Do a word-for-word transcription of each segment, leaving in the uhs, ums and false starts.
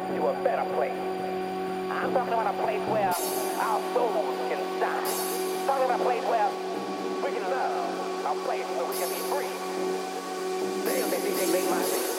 us to a better place. I'm talking about a place where our souls can die. I'm talking about a place where we can love, a place where we can be free. They say they make my thing.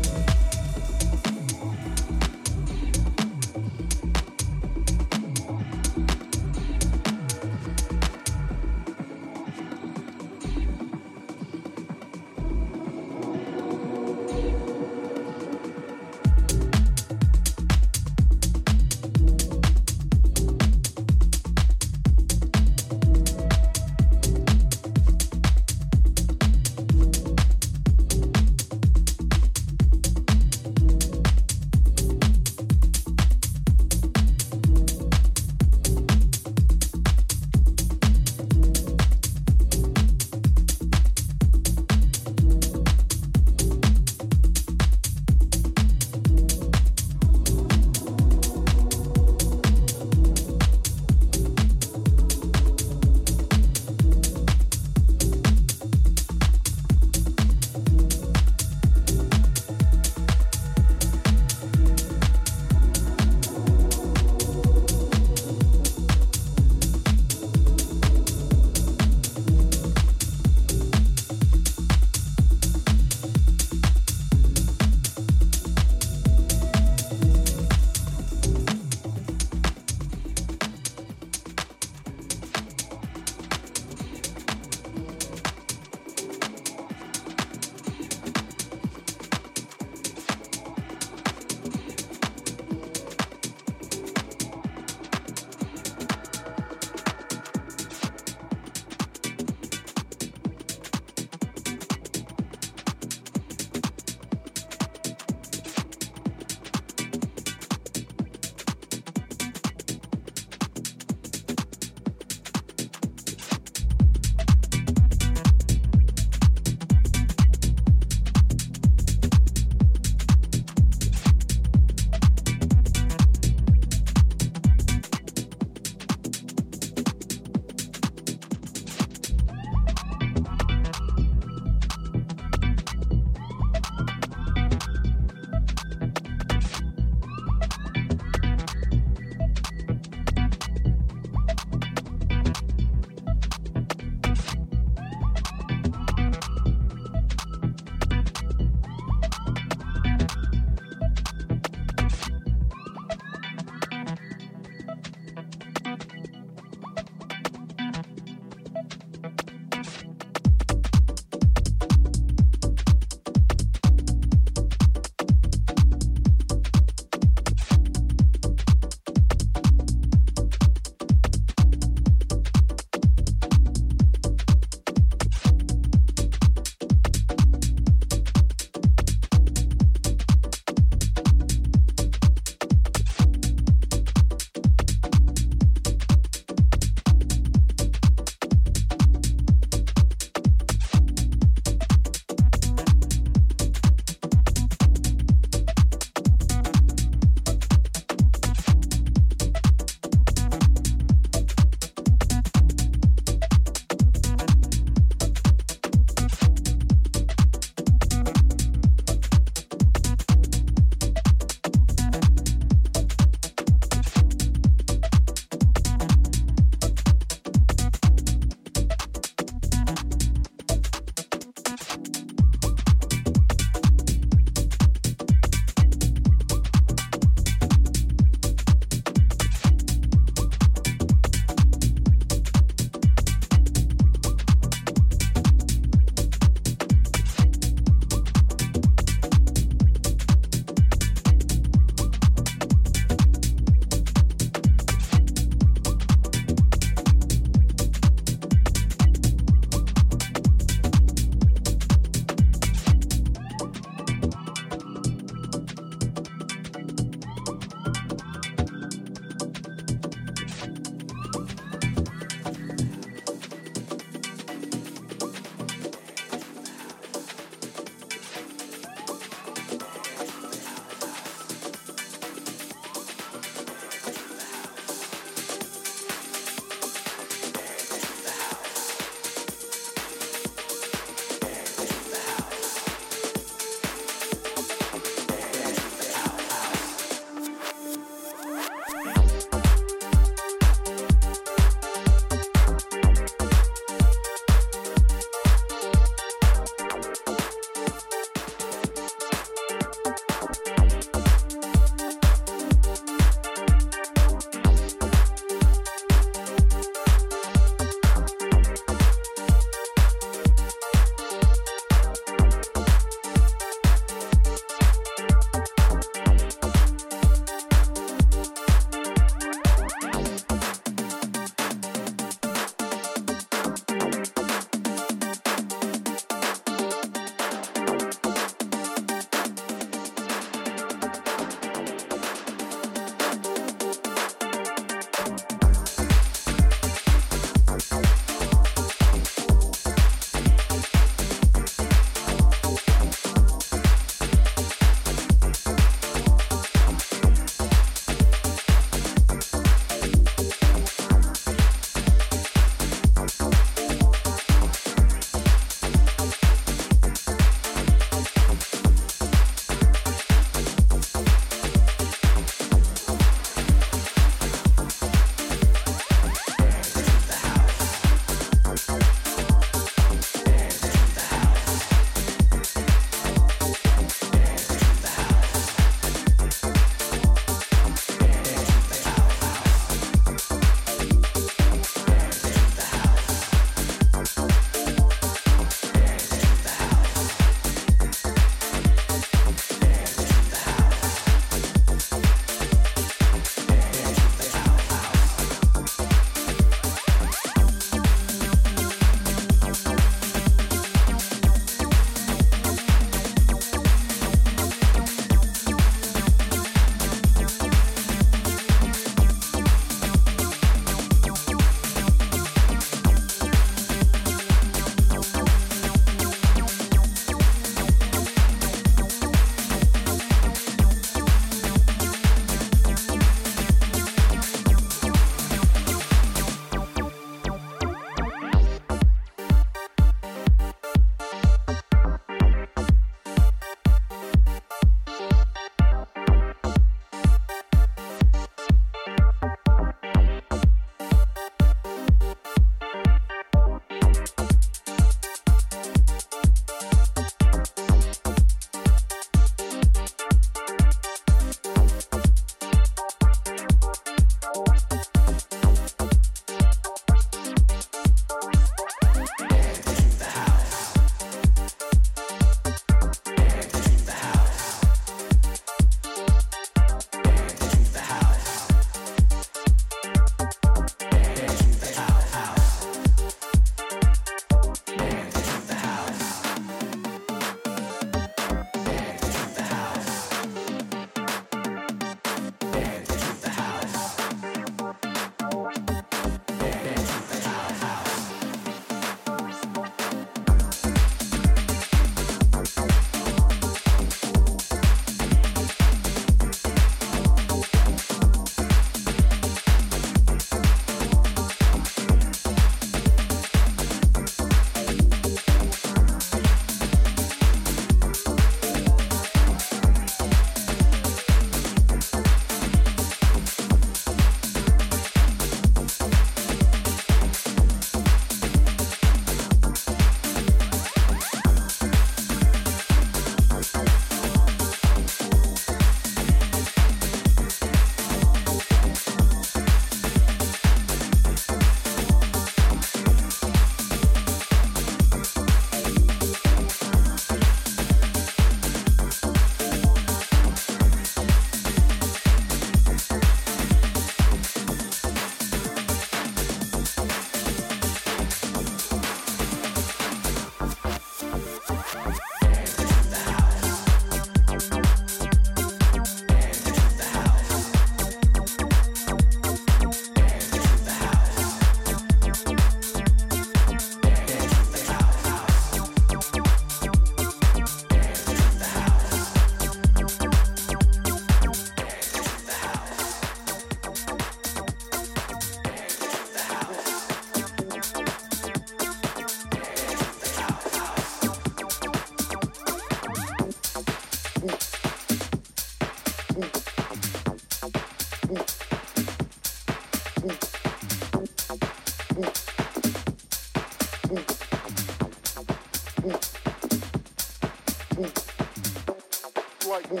like boom.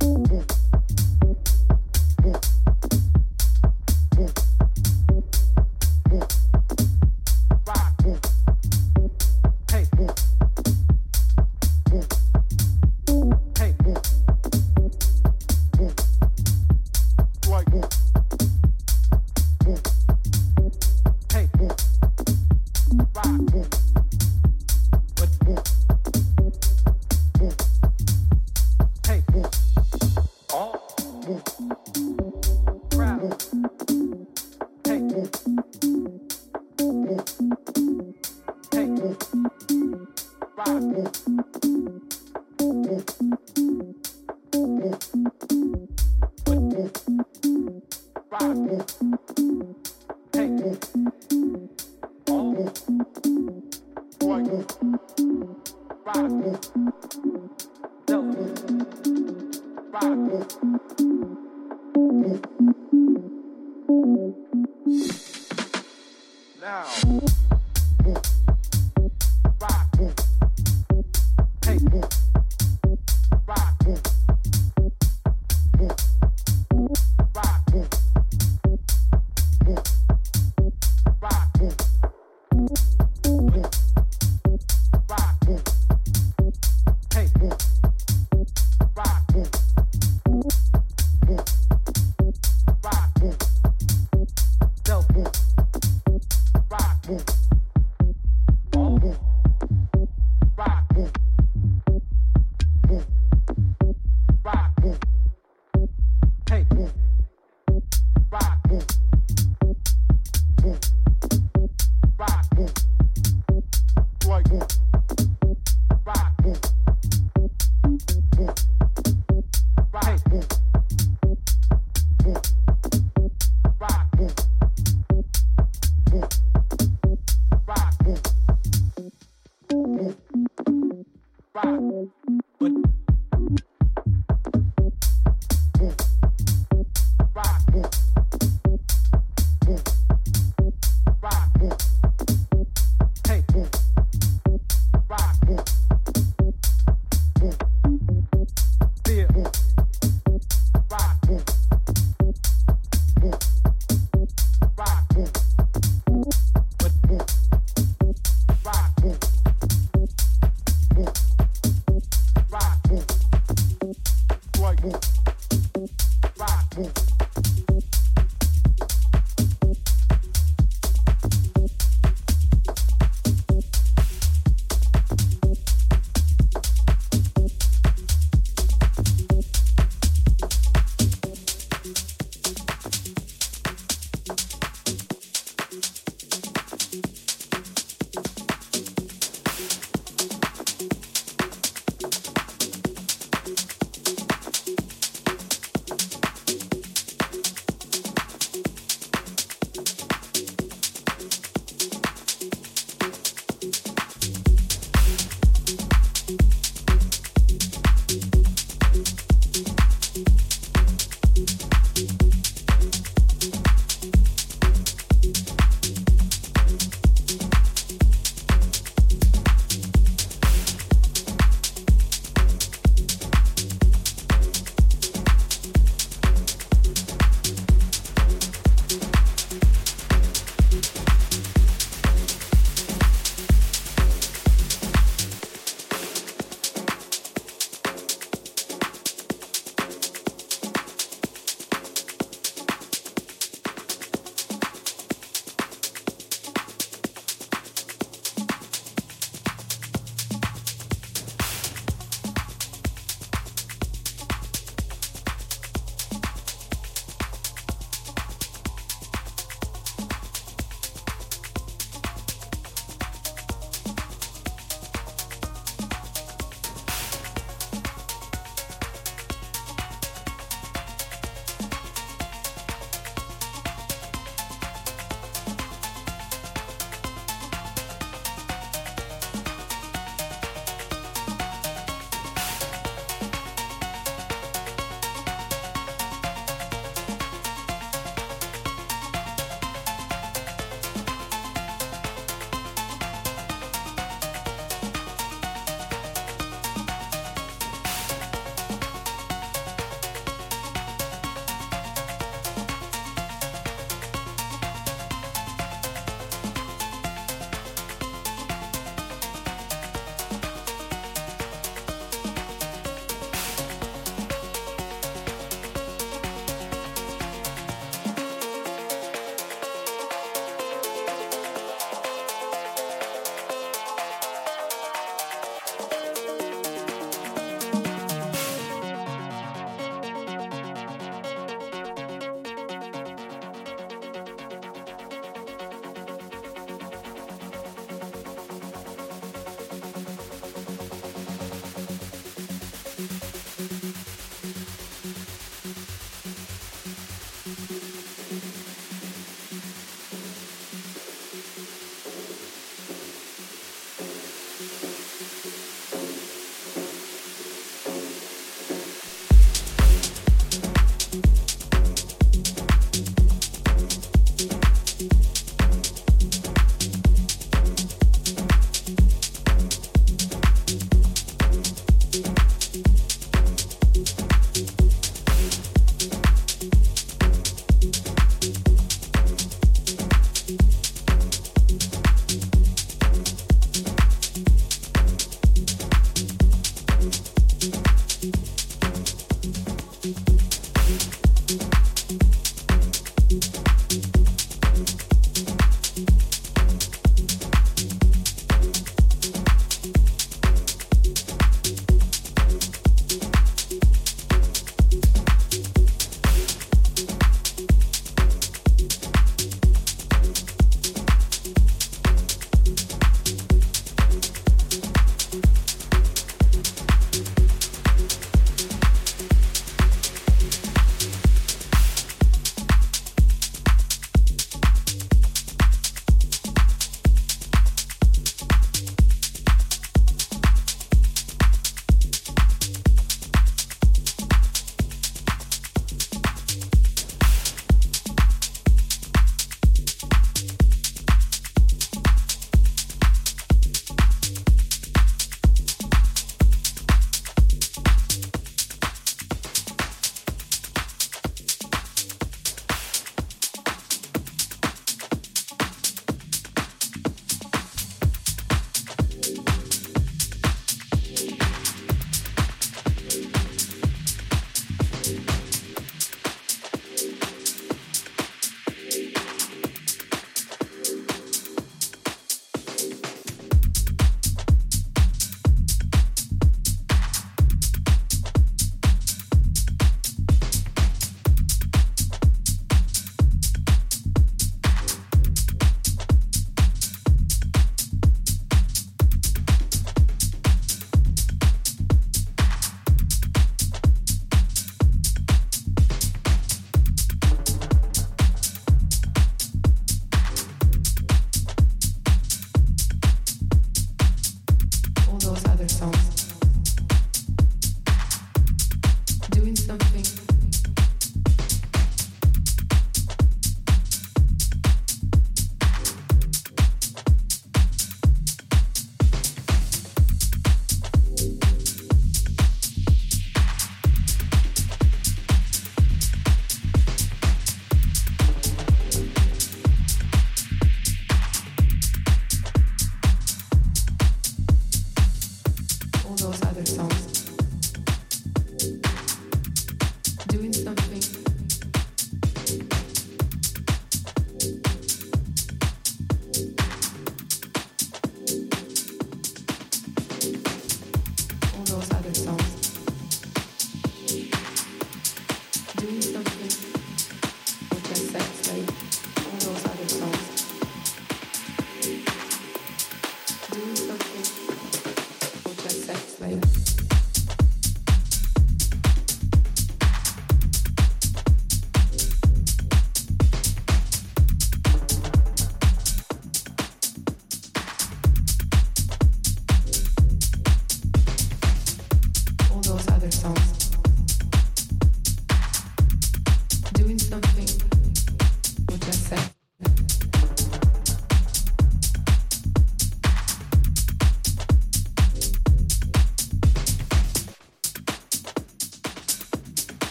Boom. Boom. Boom. Boom. Rock. Boom. Hey. Boom. Boom. Hey. Boom. Boom. Like boom. Boom. Hey. Boom. Rock. Boom. But boom. Boom.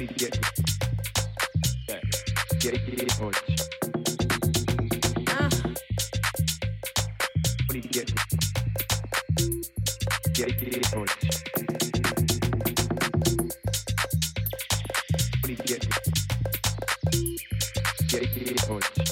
Fabrizio. Beh, ieri oggi. Ah. Fabrizio. Ieri oggi. Fabrizio. Ieri oggi. Fabrizio. Ieri oggi.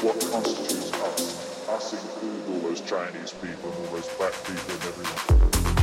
Constitutes us. Us include all those Chinese people, all those black people and everyone.